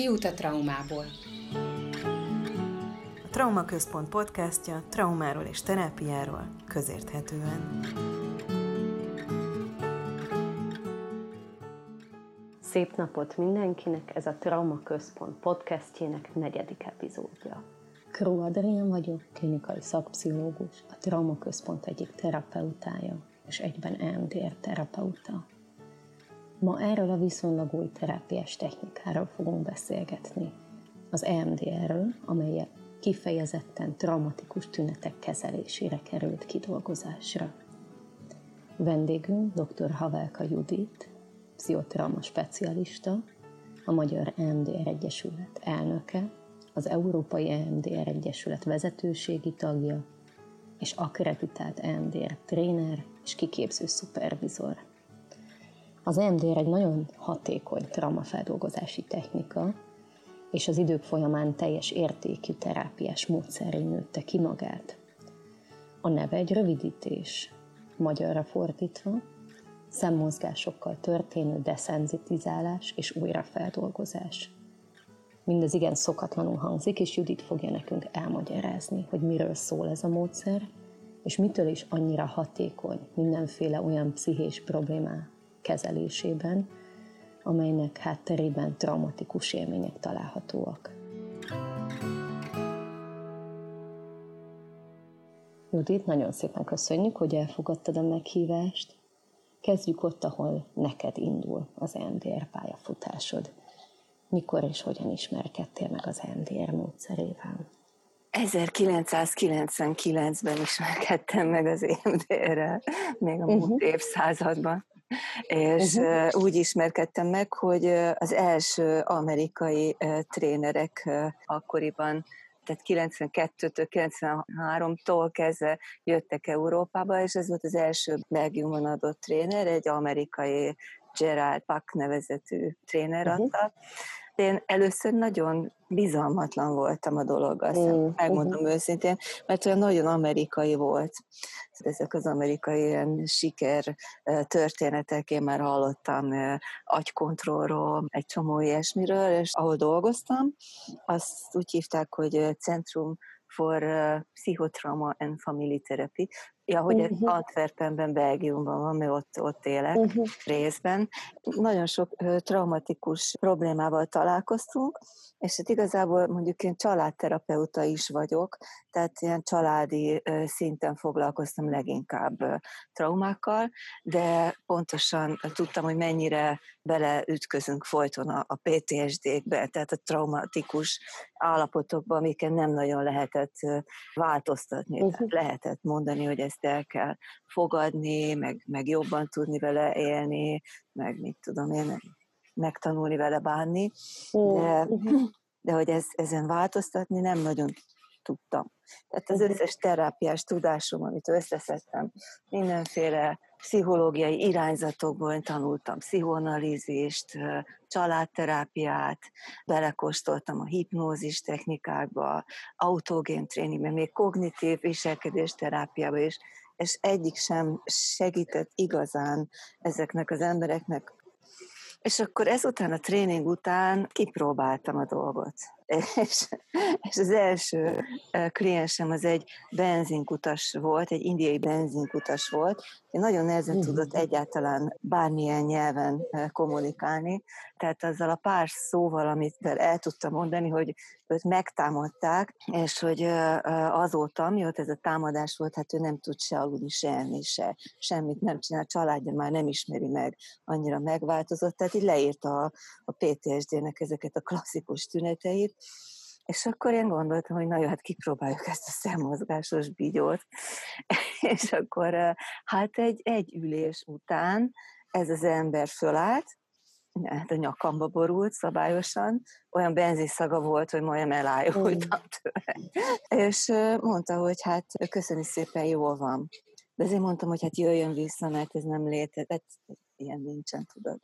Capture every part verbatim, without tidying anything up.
Kiút a traumából. A Traumaközpont podcastja traumáról és terápiáról közérthetően. Szép napot mindenkinek, ez a Traumaközpont podcastjének negyedik epizódja. Kró Adrián vagyok, klinikai szakpszichológus, a Traumaközpont egyik terapeutája, és egyben E M D R terapeuta. Ma erről a viszonylag új terápiás technikáról fogunk beszélgetni. Az E M D R-ről, amely kifejezetten traumatikus tünetek kezelésére került kidolgozásra. Vendégünk dr. Havelka Judit, pszichotrauma specialista, a Magyar E M D R Egyesület elnöke, az Európai E M D R Egyesület vezetőségi tagja, és akkreditált E M D R tréner és kiképző szupervizor. Az E M D R egy nagyon hatékony traumafeldolgozási technika, és az idők folyamán teljes értékű terápiás módszerré nőtte ki magát. A neve egy rövidítés, magyarra fordítva, szemmozgásokkal történő deszenzitizálás és újrafeldolgozás. Mindez igen szokatlanul hangzik, és Judit fogja nekünk elmagyarázni, hogy miről szól ez a módszer, és mitől is annyira hatékony mindenféle olyan pszichés problémá kezelésében, amelynek hátterében traumatikus élmények találhatóak. Judit, nagyon szépen köszönjük, hogy elfogadtad a meghívást. Kezdjük ott, ahol neked indul az E M D R pályafutásod. Mikor és hogyan ismerkedtél meg az E M D R módszerével? ezerkilencszázkilencvenkilencben ismerkedtem meg az E M D R-rel, még a múlt uh-huh. évszázadban. És uh-huh. úgy ismerkedtem meg, hogy az első amerikai trénerek akkoriban, tehát kilencvenkettőtől kilencvenháromtól kezdve jöttek Európába, és ez volt az első Belgiumon adott tréner, egy amerikai Gerald Buck nevezetű tréner adta. Én először nagyon bizalmatlan voltam a dologgal, mm. megmondom mm. őszintén, mert olyan nagyon amerikai volt. Ezek az amerikai ilyen siker történetek, én már hallottam agykontrollról, egy csomó ilyesmiről, és ahol dolgoztam, azt úgy hívták, hogy Centrum for Psychotrauma and Family Therapy. Ja, hogy uh-huh. Antwerpenben, Belgiumban van, mi ott, ott élek uh-huh. részben. Nagyon sok traumatikus problémával találkoztunk, és hát igazából mondjuk én családterapeuta is vagyok, tehát ilyen családi szinten foglalkoztam leginkább traumákkal, de pontosan tudtam, hogy mennyire beleütközünk folyton a P T S D-kbe, tehát a traumatikus állapotokban, amiket nem nagyon lehetett változtatni, uh-huh. lehetett mondani, hogy ezt el kell fogadni, meg, meg jobban tudni vele élni, meg mit tudom én, megtanulni vele bánni, de, de hogy ez, ezen változtatni nem nagyon tudtam. Tehát az összes terápiás tudásom, amit összeszedtem, mindenféle pszichológiai irányzatokból tanultam pszichoanalízist, családterápiát, belekóstoltam a hipnózis technikákba, autogén tréningbe, még kognitív viselkedésterápiába is, és egyik sem segített igazán ezeknek az embereknek. És akkor ezután, a tréning után kipróbáltam a dolgot. És, és az első kliensem az egy benzinkutas volt, egy indiai benzinkutas volt, én nagyon nehezen tudott egyáltalán bármilyen nyelven kommunikálni, tehát azzal a pár szóval, amit el tudtam mondani, hogy őt megtámadták, és hogy azóta, mióta ez a támadás volt, hát ő nem tud se aludni, se enni, se, semmit nem csinál, családja már nem ismeri meg, annyira megváltozott, tehát így leírta a, a P T S D-nek ezeket a klasszikus tüneteit. És akkor én gondoltam, hogy na jó, hát kipróbáljuk ezt a szemmozgásos bigyót. És akkor hát egy, egy ülés után ez az ember fölállt, hát a nyakamba borult szabályosan, olyan benzinszaga volt, hogy majdnem elájultam tőle. És mondta, hogy hát köszöni szépen, jól van. De azért mondtam, hogy hát jöjjön vissza, mert ez nem létezett, ilyen nincsen, tudod.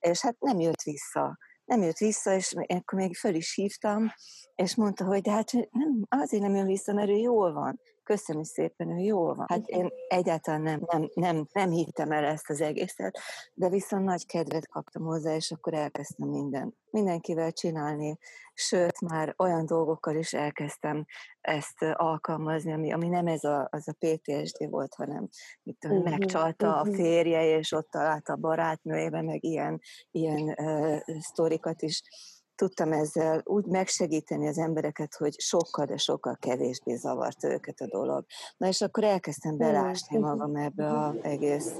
És hát nem jött vissza. Nem jött vissza, és akkor még föl is hívtam, és mondta, hogy de hát nem, azért nem jön vissza, mert ő jól van. köszönöm szépen, hogy jól van. Hát én egyáltalán nem, nem, nem, nem hittem el ezt az egészet, de viszont nagy kedvet kaptam hozzá, és akkor elkezdtem minden, mindenkivel csinálni, sőt, már olyan dolgokkal is elkezdtem ezt alkalmazni, ami, ami nem ez a, az a pé té es dé volt, hanem itt, uh-huh, megcsalta uh-huh. a férje, és ott találta a barátnőjébe, meg ilyen, ilyen uh, sztorikat is. Tudtam ezzel úgy megsegíteni az embereket, hogy sokkal, de sokkal kevésbé zavart őket a dolog. Na és akkor elkezdtem belásni magam ebbe az egész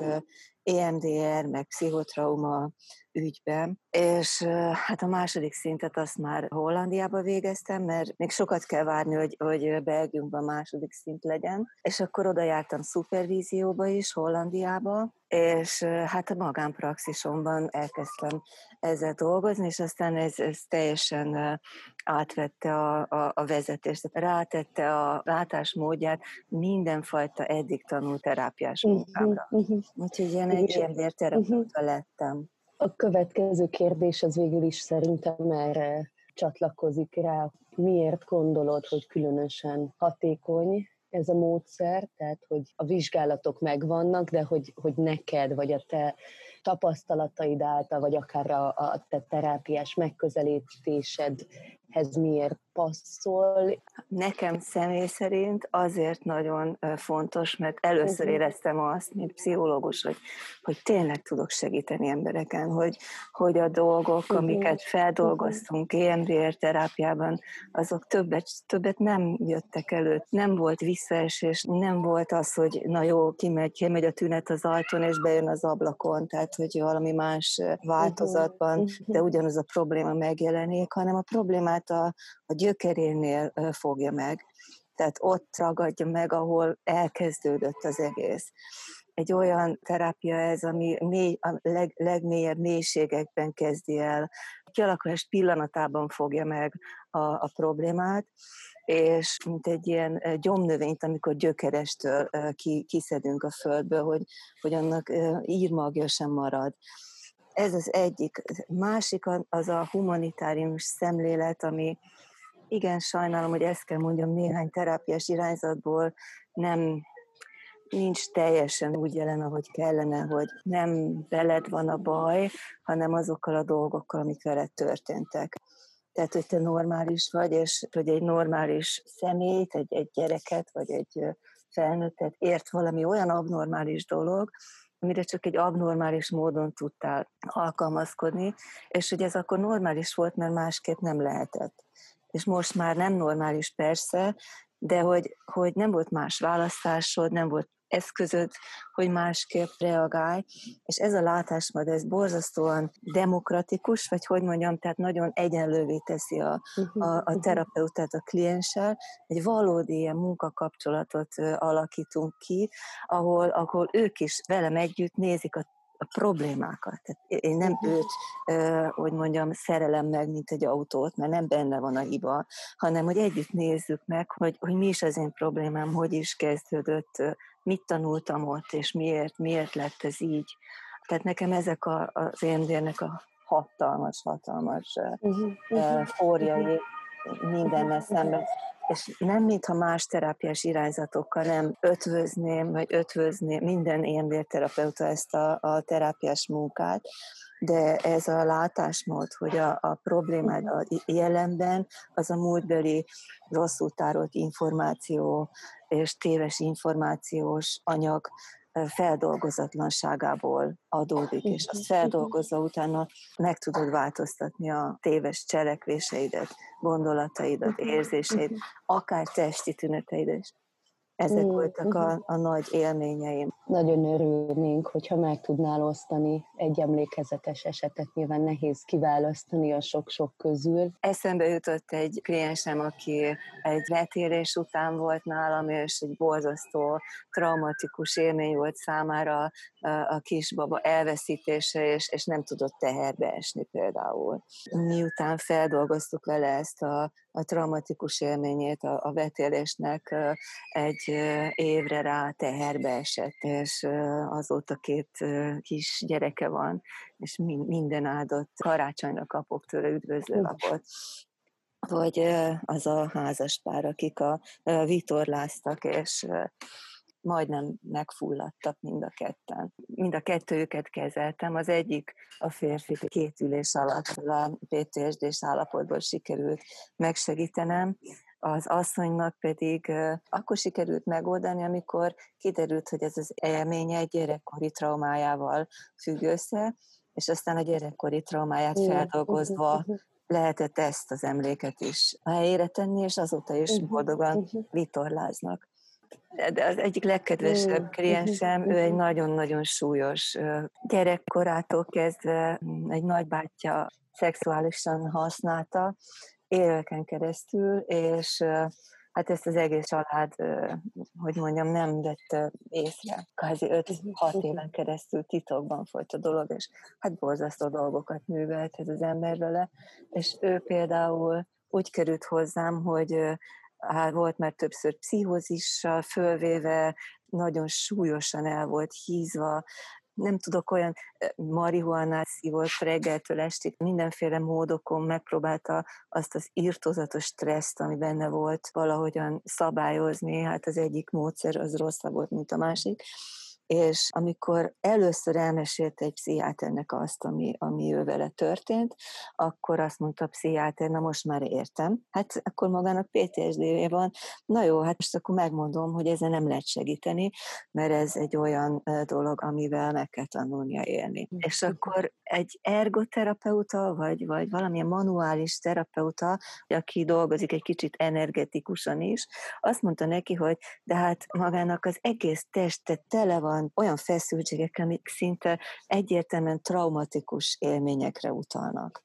é em dé er, meg pszichotrauma ügyben, és hát a második szintet azt már Hollandiába végeztem, mert még sokat kell várni, hogy, hogy Belgiumban második szint legyen, és akkor oda jártam szupervízióba is, Hollandiába, és hát a magánpraxisomban elkezdtem ezzel dolgozni, és aztán ez, ez teljesen átvette a, a, a vezetést, rátette a látásmódját mindenfajta eddig tanult terápiás munkámra. Uh-huh, uh-huh. Úgyhogy én egy é em dé er terapeuta lettem. A következő kérdés az végül is szerintem erre csatlakozik rá. Miért gondolod, hogy különösen hatékony ez a módszer? Tehát, hogy a vizsgálatok megvannak, de hogy, hogy neked, vagy a te tapasztalataid által, vagy akár a, a te terápiás megközelítésedhez miért passzol? Nekem személy szerint azért nagyon fontos, mert először éreztem azt, mint pszichológus, hogy, hogy tényleg tudok segíteni embereken, hogy, hogy a dolgok, amiket feldolgoztunk é em dé er terápiában, azok többet, többet nem jöttek elő. Nem volt visszaesés, nem volt az, hogy na jó, kimegy, kimegy a tünet az ajtón, és bejön az ablakon, tehát hogy valami más változatban, de ugyanaz a probléma megjelenik, hanem a problémát a, a gyökerénél fogja meg. Tehát ott ragadja meg, ahol elkezdődött az egész. Egy olyan terápia ez, ami mély, a leg, legmélyebb mélységekben kezdi el, a kialakulás pillanatában fogja meg a, a problémát, és mint egy ilyen gyomnövényt, amikor gyökerestől ki, kiszedünk a földből, hogy, hogy annak írmagja sem marad. Ez az egyik. Másik az a humanitárius szemlélet, ami igen, sajnálom, hogy ezt kell mondjam, néhány terápiás irányzatból nem, nincs teljesen úgy jelen, ahogy kellene, hogy nem veled van a baj, hanem azokkal a dolgokkal, amik veled történtek. Tehát, hogy te normális vagy, és hogy egy normális személyt, egy, egy gyereket, vagy egy felnőttet ért valami olyan abnormális dolog, amire csak egy abnormális módon tudtál alkalmazkodni, és hogy ez akkor normális volt, mert másképp nem lehetett. És most már nem normális persze, de hogy, hogy nem volt más választásod, nem volt eszközöd, hogy másképp reagálj, és ez a látásmód, ez borzasztóan demokratikus, vagy hogy mondjam, tehát nagyon egyenlővé teszi a, a, a terapeutát a klienssel. Egy valódi ilyen munkakapcsolatot alakítunk ki, ahol, ahol ők is velem együtt nézik a a problémákat. Tehát én nem őt, hogy mondjam, szerelem meg, mint egy autót, mert nem benne van a hiba, hanem hogy együtt nézzük meg, hogy, hogy mi is az én problémám, hogy is kezdődött, mit tanultam ott, és miért, miért lett ez így. Tehát nekem ezek a, az é em dé er-nek a hatalmas, hatalmas uh-huh. forjai mindennel szemben. És nem mintha más terápiás irányzatokkal nem ötvözném, vagy ötvözném minden é em dé er terapeuta ezt a, a terápiás munkát, de ez a látásmód, hogy a, a problémád a jelenben, az a múltbeli rosszul tárolt információ és téves információs anyag feldolgozatlanságából adódik, és azt feldolgozza utána meg tudod változtatni a téves cselekvéseidet, gondolataidat, érzéseid, akár testi tüneteidet is. Ezek voltak a, a nagy élményeim. Nagyon örülnénk, hogyha meg tudnál osztani egy emlékezetes esetet, nyilván nehéz kiválasztani a sok-sok közül. Eszembe jutott egy kliensem, aki egy letérés után volt nálam, és egy borzasztó, traumatikus élmény volt számára a kisbaba elveszítése, és, és nem tudott teherbe esni például. Miután feldolgoztuk vele ezt a, a traumatikus élményét a, a vetérésnek, egy évre rá teherbe esett, és azóta két kis gyereke van, és minden áldott karácsonyra kapok tőle üdvözlőlapot. hogy az a házaspár, akik a vitorláztak, és majdnem megfulladtak mind a ketten. Mind a kettőjüket kezeltem. Az egyik a férfi két ülés alatt a pé té es dés állapotból sikerült megsegítenem, az asszonynak pedig akkor sikerült megoldani, amikor kiderült, hogy ez az élménye egy gyerekkori traumájával függ össze, és aztán a gyerekkori traumáját igen, feldolgozva igen, lehetett ezt az emléket is a helyére tenni, és azóta is igen, boldogan igen. vitorláznak. De az egyik legkedvesebb kliensem, ő egy nagyon-nagyon súlyos gyerekkorától kezdve egy nagybátyja szexuálisan használta éveken keresztül, és hát ezt az egész család, hogy mondjam, nem vett észre. Kvázi öt-hat éven keresztül titokban folyt a dolog, és hát borzasztó dolgokat művelt ez az ember vele, és ő például úgy került hozzám, hogy hát volt már többször pszichózissal fölvéve, nagyon súlyosan el volt hízva, nem tudok olyan marihuánát szívott reggeltől estig, mindenféle módokon megpróbálta azt az irtózatos stresszt, ami benne volt, valahogyan szabályozni, hát az egyik módszer az rosszabb volt, mint a másik. És amikor először elmesélte egy pszichiáternek azt, ami, ami ő vele történt, akkor azt mondta a pszichiáter, na most már értem, hát akkor magának pé té es dé-je van, na jó, hát most akkor megmondom, hogy ezzel nem lehet segíteni, mert ez egy olyan dolog, amivel meg kell tanulnia élni. Mm. És akkor egy ergoterapeuta, vagy, vagy valamilyen manuális terapeuta, aki dolgozik egy kicsit energetikusan is, azt mondta neki, hogy de hát magának az egész teste tele van olyan feszültségek, amik szinte egyértelműen traumatikus élményekre utalnak.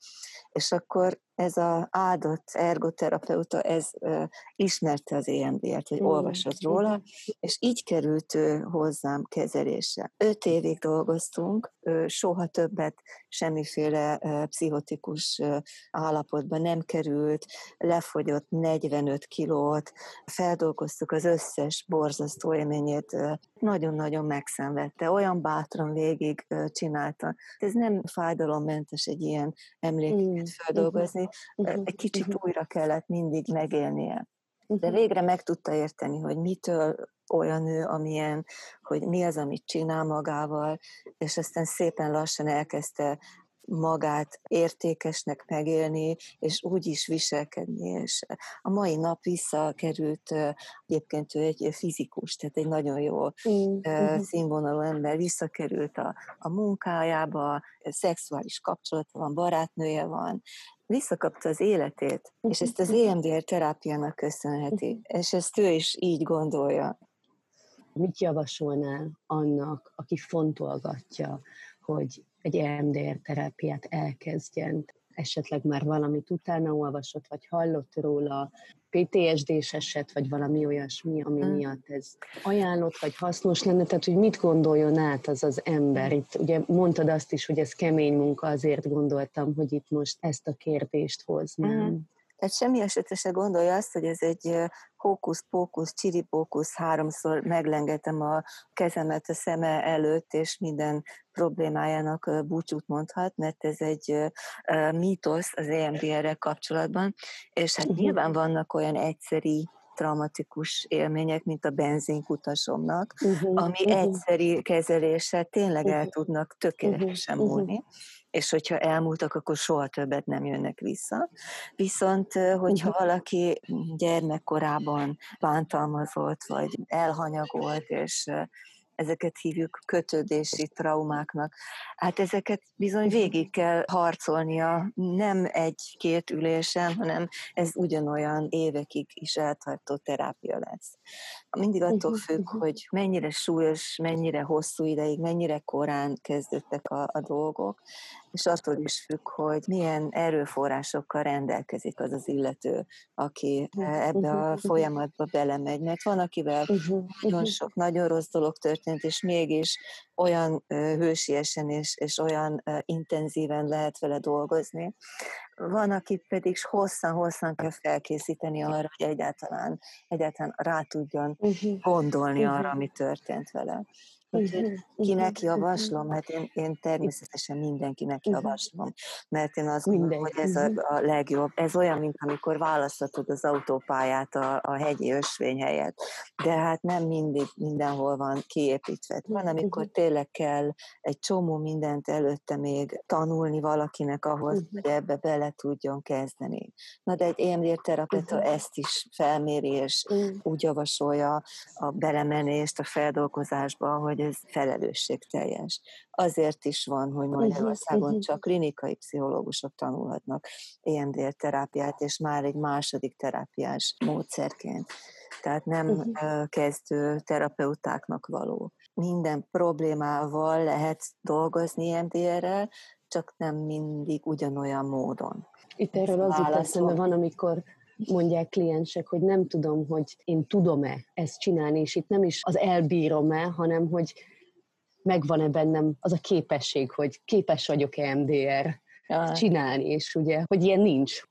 És akkor ez az áldott ergoterapeuta, ez uh, ismerte az é em dé ert, vagy mm. olvasott róla, és így került ő hozzám kezelésre. Öt évig dolgoztunk, soha többet semmiféle uh, pszichotikus uh, állapotba nem került, lefogyott negyvenöt kilót, feldolgoztuk az összes borzasztó élményét, uh, nagyon-nagyon megszenvedte, olyan bátran végig uh, csinálta. Ez nem fájdalommentes egy ilyen emléket mm. feldolgozni, egy kicsit újra kellett mindig megélnie. De végre meg tudta érteni, hogy mitől olyan ő, amilyen, hogy mi az, amit csinál magával, és aztán szépen lassan elkezdte magát értékesnek megélni, és úgy is viselkedni, és a mai nap visszakerült, egyébként ő egy fizikus, tehát egy nagyon jó mm. színvonalú ember, visszakerült a, a munkájába, szexuális kapcsolata van, barátnője van, visszakapta az életét, és ezt az é em dé er terápiának köszönheti, és ezt ő is így gondolja. Mit javasolnál annak, aki fontolgatja, hogy egy é em dé er terápiát elkezdjen? Esetleg már valamit utána olvasott, vagy hallott róla, pé té es dés eset, vagy valami olyasmi, ami hmm. miatt ez ajánlott, vagy hasznos lenne, tehát hogy mit gondoljon át az az ember? Itt ugye mondtad azt is, hogy ez kemény munka, azért gondoltam, hogy itt most ezt a kérdést hoznám. Hmm. Tehát semmi esetre se gondolja azt, hogy ez egy hókusz-pókusz, csiripókusz, háromszor meglengetem a kezemet a szeme előtt, és minden problémájának búcsút mondhat, mert ez egy mítosz az é em dé errel kapcsolatban, és hát nyilván vannak olyan egyszeri traumatikus élmények, mint a benzinkutasomnak, uh-huh, ami uh-huh. egyszeri kezeléssel tényleg el tudnak tökéletesen uh-huh, múlni, uh-huh. és hogyha elmúltak, akkor soha többet nem jönnek vissza. Viszont, hogyha uh-huh. valaki gyermekkorában bántalmazott, vagy elhanyagolt, és ezeket hívjuk kötődési traumáknak. Hát ezeket bizony végig kell harcolnia, nem egy-két ülésen, hanem ez ugyanolyan évekig is eltartó terápia lesz. Mindig attól függ, hogy mennyire súlyos, mennyire hosszú ideig, mennyire korán kezdődtek a, a dolgok, és attól is függ, hogy milyen erőforrásokkal rendelkezik az az illető, aki ebbe a folyamatba belemegy. Mert van, akivel nagyon sok, nagyon rossz dolog történt, és mégis olyan hősiesen és, és olyan intenzíven lehet vele dolgozni. Van, akit pedig hosszan-hosszan kell felkészíteni arra, hogy egyáltalán, egyáltalán rá tudjon gondolni arra, ami történt vele. Kinek javaslom? Hát én, én természetesen mindenkinek javaslom. Mert én azt gondolom, hogy ez a, a legjobb. Ez olyan, mint amikor választhatod az autópályát a, a hegyi ösvény helyett. De hát nem mindig mindenhol van kiépítve. Van, amikor tényleg kell egy csomó mindent előtte még tanulni valakinek ahhoz, hogy ebbe bele tudjon kezdeni. Na de egy é em dé er terapeuta ezt is felméri, és úgy javasolja a belemenést a feldolgozásba, hogy ez felelősségteljes. Azért is van, hogy Magyarországon csak klinikai pszichológusok tanulhatnak é em dé er terápiát, és már egy második terápiás módszerként. Tehát nem uh-huh. kezdő terapeutáknak való. Minden problémával lehet dolgozni é em dé errel, csak nem mindig ugyanolyan módon. Itt erről az itt eszembe van, amikor mondják kliensek, hogy nem tudom, hogy én tudom-e ezt csinálni, és itt nem is az elbírom-e, hanem hogy megvan-e bennem az a képesség, hogy képes vagyok é em dé er ja. csinálni, és ugye, hogy ilyen nincs.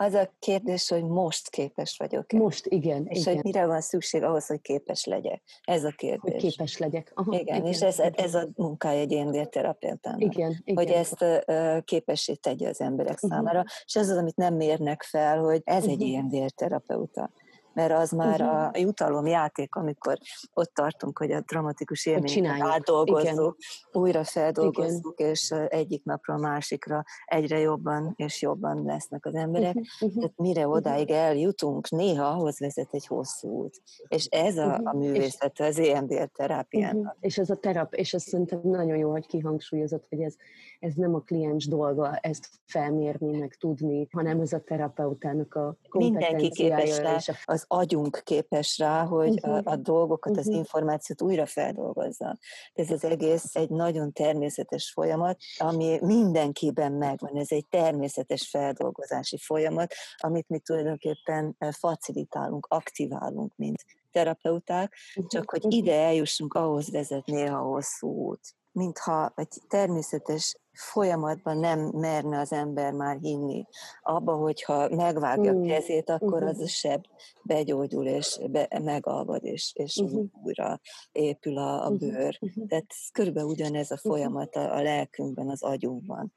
Az a kérdés, hogy most képes vagyok-e. Most, igen. És igen. hogy mire van szükség ahhoz, hogy képes legyek. Ez a kérdés. Hogy képes legyek. Aha, igen, igen, és ez, ez a munkája egy é em dé er terapeutának. Igen, igen. Hogy ezt uh, képessé tegye az emberek uh-huh. számára. És ez az, amit nem mérnek fel, hogy ez uh-huh. egy é em dé er terapeuta. Mert az már uh-huh. a jutalomjáték, amikor ott tartunk, hogy a dramatikus élményeket átdolgozzuk, újra feldolgozzuk, igen. és egyik napra a másikra egyre jobban és jobban lesznek az emberek. Uh-huh. Tehát mire odáig uh-huh. eljutunk, néha ahhoz vezet egy hosszú út. És ez a, uh-huh. a művészet, az é em dé er terápiának. Uh-huh. És ez a terap, és ez szerintem nagyon jó, hogy kihangsúlyozott, hogy ez, ez nem a kliens dolga, ezt felmérni, meg tudni, hanem ez a terapeutának a kompetenciája és a az agyunk képes rá, hogy uh-huh. a, a dolgokat, uh-huh. az információt újra feldolgozza. Ez az egész egy nagyon természetes folyamat, ami mindenkiben megvan. Ez egy természetes feldolgozási folyamat, amit mi tulajdonképpen facilitálunk, aktiválunk, mint terapeuták, uh-huh. csak hogy ide eljussunk, ahhoz vezet néha hosszú út. Mintha egy természetes folyamatban nem merne az ember már hinni abba, hogyha megvágja a kezét, akkor az a seb begyógyul, és be, megalvad, és, és uh-huh. újra épül a, a bőr. Uh-huh. Tehát körülbelül ugyanez a folyamat a, a lelkünkben, az agyunkban.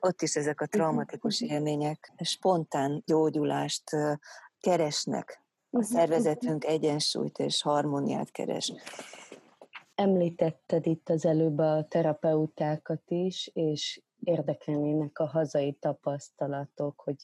Ott is ezek a traumatikus élmények spontán gyógyulást keresnek. A szervezetünk egyensúlyt és harmóniát keres. Említetted itt az előbb a terapeutákat is, és érdekelnének a hazai tapasztalatok, hogy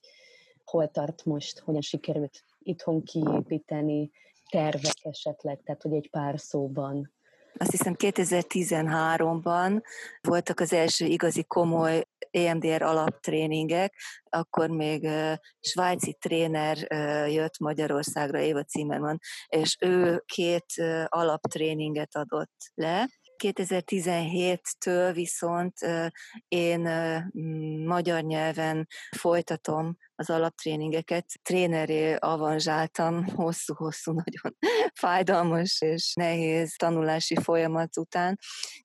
hol tart most, hogyan sikerült itthon kiépíteni, tervek esetleg, tehát hogy egy pár szóban. Azt hiszem kétezer-tizenháromban voltak az első igazi komoly é em dé er alaptréningek, akkor még uh, svájci tréner uh, jött Magyarországra, Éva Cimerman, és ő két uh, alaptréninget adott le. kétezer-tizenhéttől viszont uh, én uh, magyar nyelven folytatom az alaptréningeket. Tréneré avanzsáltam hosszú-hosszú, nagyon fájdalmas és nehéz tanulási folyamat után.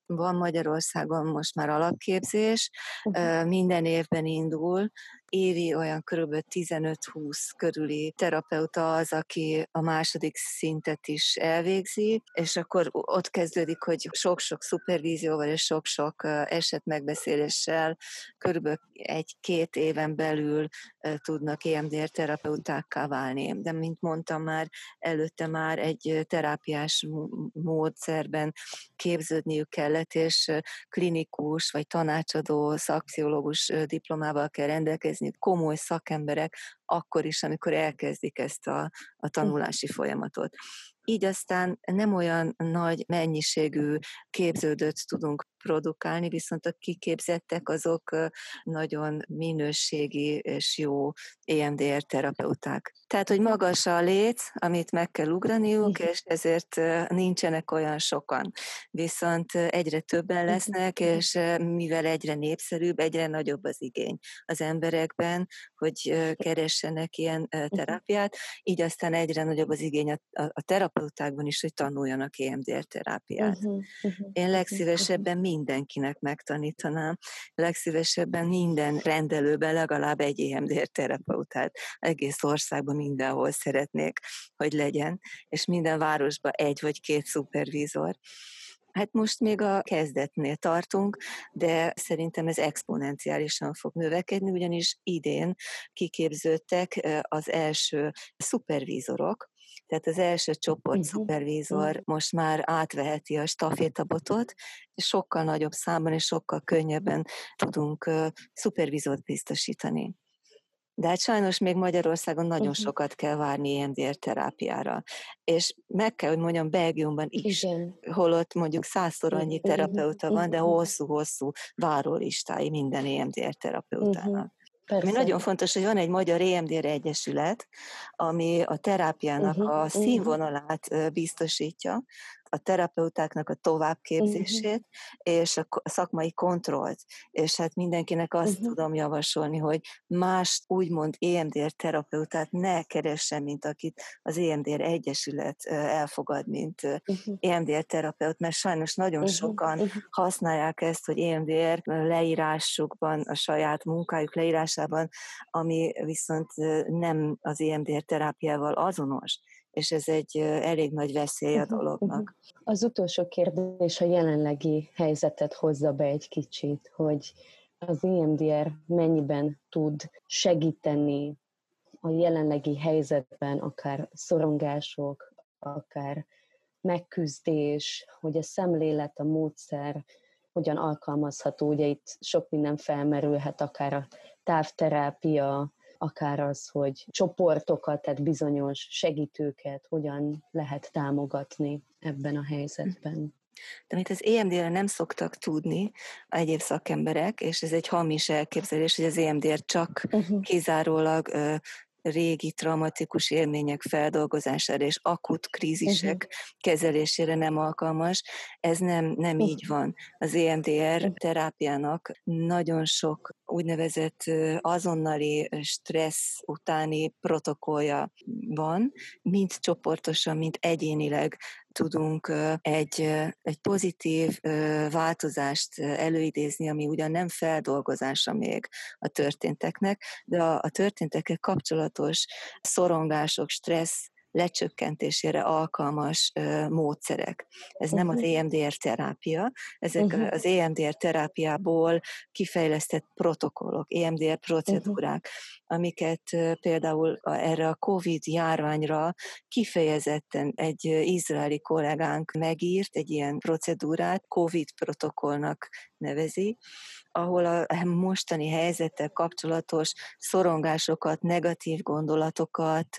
Van Magyarországon most már alapképzés, uh-huh. minden évben indul. Évi olyan kb. tizenöt-húsz körüli terapeuta az, aki a második szintet is elvégzi, és akkor ott kezdődik, hogy sok-sok szupervízióval és sok-sok esetmegbeszéléssel kb. egy-két éven belül tudnak é em dé er terapeutákká válni. De, mint mondtam már, előtte már egy terápiás módszerben képződniük kellett, és klinikus vagy tanácsadó szakpszichológus diplomával kell rendelkezni, komoly szakemberek akkor is, amikor elkezdik ezt a, a tanulási folyamatot. Így aztán nem olyan nagy mennyiségű képződőt tudunk produkálni, viszont a kiképzettek azok nagyon minőségi és jó é em dé er terapeuták. Tehát, hogy magas a léc, amit meg kell ugraniuk, és ezért nincsenek olyan sokan. Viszont egyre többen lesznek, és mivel egyre népszerűbb, egyre nagyobb az igény az emberekben, hogy keressenek ilyen terápiát, így aztán egyre nagyobb az igény a, a terapeutákban is, hogy tanuljanak é em dé er terápiát. Uh-huh, uh-huh, Én legszívesebben mindenkinek megtanítanám, legszívesebben minden rendelőben legalább egy é em dé er terapeutát. Egész országban mindenhol szeretnék, hogy legyen, és minden városban egy vagy két szupervízor. Hát most még a kezdetnél tartunk, de szerintem ez exponenciálisan fog növekedni, ugyanis idén kiképződtek az első szupervízorok, tehát az első csoport szupervízor most már átveheti a stafétabotot, és sokkal nagyobb számban és sokkal könnyebben tudunk szupervízort biztosítani. De hát sajnos még Magyarországon nagyon sokat kell várni E M D R terápiára. És meg kell, hogy mondjam, Belgiumban is, igen, holott mondjuk százszor annyi terapeuta van, de hosszú-hosszú várólistái minden E M D R terapeutának. Ami nagyon fontos, hogy van egy Magyar E M D R Egyesület, ami a terápiának uh-huh, a színvonalát uh-huh. biztosítja, a terapeutáknak a továbbképzését, uh-huh. és a szakmai kontrollt. És hát mindenkinek azt uh-huh. tudom javasolni, hogy más úgymond E M D R terapeutát ne keressen, mint akit az E M D R Egyesület elfogad, mint uh-huh. E M D R terapeut, mert sajnos nagyon uh-huh. sokan uh-huh. használják ezt, hogy E M D R leírásukban, a saját munkájuk leírásában, ami viszont nem az E M D R terápiával azonos, és ez egy elég nagy veszély a dolognak. Az utolsó kérdés a jelenlegi helyzetet hozza be egy kicsit, hogy az E M D R mennyiben tud segíteni a jelenlegi helyzetben, akár szorongások, akár megküzdés, hogy a szemlélet, a módszer hogyan alkalmazható, ugye itt sok minden felmerülhet, akár a távterápia, akár az, hogy csoportokat, tehát bizonyos segítőket hogyan lehet támogatni ebben a helyzetben. De amit az E M D R-re nem szoktak tudni egyéb szakemberek, és ez egy hamis elképzelés, hogy az E M D R csak uh-huh. kizárólag uh, régi traumatikus élmények feldolgozására és akut krízisek uh-huh. kezelésére nem alkalmas. Ez nem, nem uh-huh. így van. Az E M D R terápiának nagyon sok úgynevezett azonnali stressz utáni protokollja van, mind csoportosan, mind egyénileg tudunk egy, egy pozitív változást előidézni, ami ugyan nem feldolgozása még a történteknek, de a, a történtekkel kapcsolatos szorongások, stressz lecsökkentésére alkalmas uh, módszerek. Ez uh-huh. nem az E M D R terápia, ezek uh-huh. az E M D R terápiából kifejlesztett protokollok, E M D R procedúrák, uh-huh. amiket uh, például a, erre a Covid járványra kifejezetten egy uh, izraeli kollégánk megírt egy ilyen procedúrát, Covid protokollnak nevezi, ahol a mostani helyzettel kapcsolatos szorongásokat, negatív gondolatokat,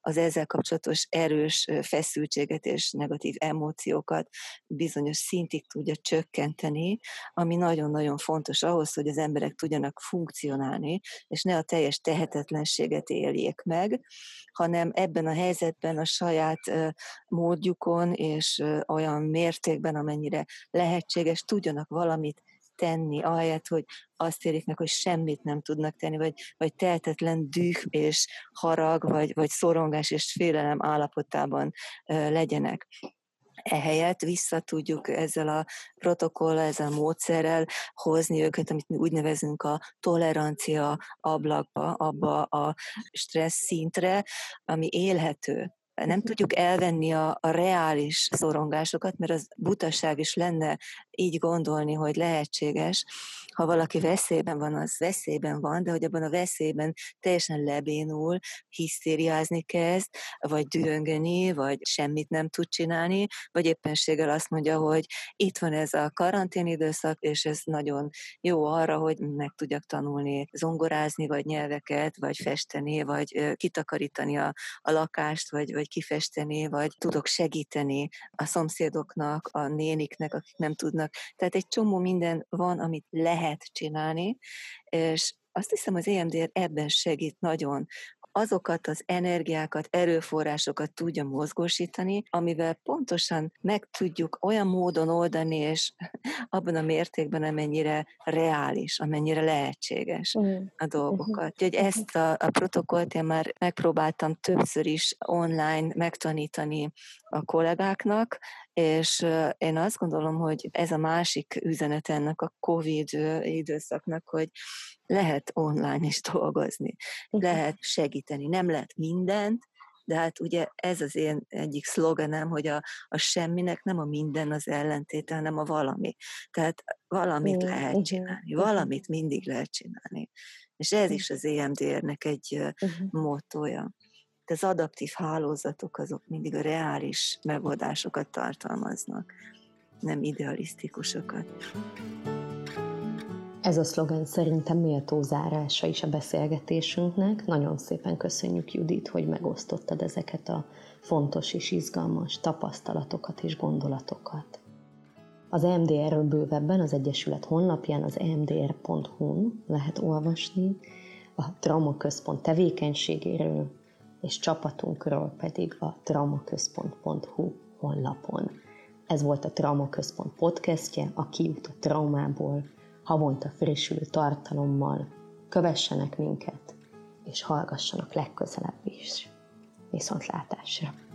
az ezzel kapcsolatos erős feszültséget és negatív emóciókat bizonyos szintig tudja csökkenteni, ami nagyon-nagyon fontos ahhoz, hogy az emberek tudjanak funkcionálni, és ne a teljes tehetetlenséget éljék meg, hanem ebben a helyzetben a saját módjukon és olyan mértékben, amennyire lehetséges, tudjanak valamit tenni, ahelyett, hogy azt érik meg, hogy semmit nem tudnak tenni, vagy, vagy tehetetlen düh és harag, vagy, vagy szorongás és félelem állapotában uh, legyenek. Ehelyett vissza tudjuk ezzel a protokollal, ezzel a módszerrel hozni őket, amit mi úgy nevezünk a tolerancia ablakba, abba a stressz szintre, ami élhető. Nem tudjuk elvenni a, a reális szorongásokat, mert az butaság is lenne így gondolni, hogy lehetséges. Ha valaki veszélyben van, az veszélyben van, de hogy abban a veszélyben teljesen lebénul, hisztériázni kezd, vagy dühöngeni, vagy semmit nem tud csinálni, vagy éppenséggel azt mondja, hogy itt van ez a karantén időszak, és ez nagyon jó arra, hogy meg tudjak tanulni zongorázni, vagy nyelveket, vagy festeni, vagy kitakarítani a, a lakást, vagy, vagy kifesteni, vagy tudok segíteni a szomszédoknak, a néniknek, akik nem tudnak. Tehát egy csomó minden van, amit lehet csinálni, és azt hiszem az E M D R ebben segít nagyon. Azokat az energiákat, erőforrásokat tudja mozgósítani, amivel pontosan meg tudjuk olyan módon oldani, és abban a mértékben, amennyire reális, amennyire lehetséges mm. a dolgokat. Úgyhogy mm-hmm. ezt a, a protokollt én már megpróbáltam többször is online megtanítani a kollégáknak, és én azt gondolom, hogy ez a másik üzenet ennek a Covid időszaknak, hogy lehet online is dolgozni, lehet segíteni, nem lehet mindent, de hát ugye ez az én egyik szlogenem, hogy a, a semminek nem a minden az ellentéte, hanem a valami. Tehát valamit lehet csinálni, valamit mindig lehet csinálni. És ez is az é em dé er-nek egy uh-huh. mottoja. Az adaptív hálózatok azok mindig a reális megoldásokat tartalmaznak, nem idealisztikusokat. Ez a szlogen szerintem méltó zárása is a beszélgetésünknek. Nagyon szépen köszönjük, Judit, hogy megosztottad ezeket a fontos és izgalmas tapasztalatokat és gondolatokat. Az é em dé er-ről bővebben az Egyesület honlapján, az e m d r pont h u-n lehet olvasni, a traumaközpont tevékenységéről és csapatunkról pedig a traumaközpont pont h u honlapon. Ez volt a Traumaközpont podcastje, a kiút a traumából, havonta frissülő tartalommal. Kövessenek minket, és hallgassanak legközelebb is. Viszontlátásra!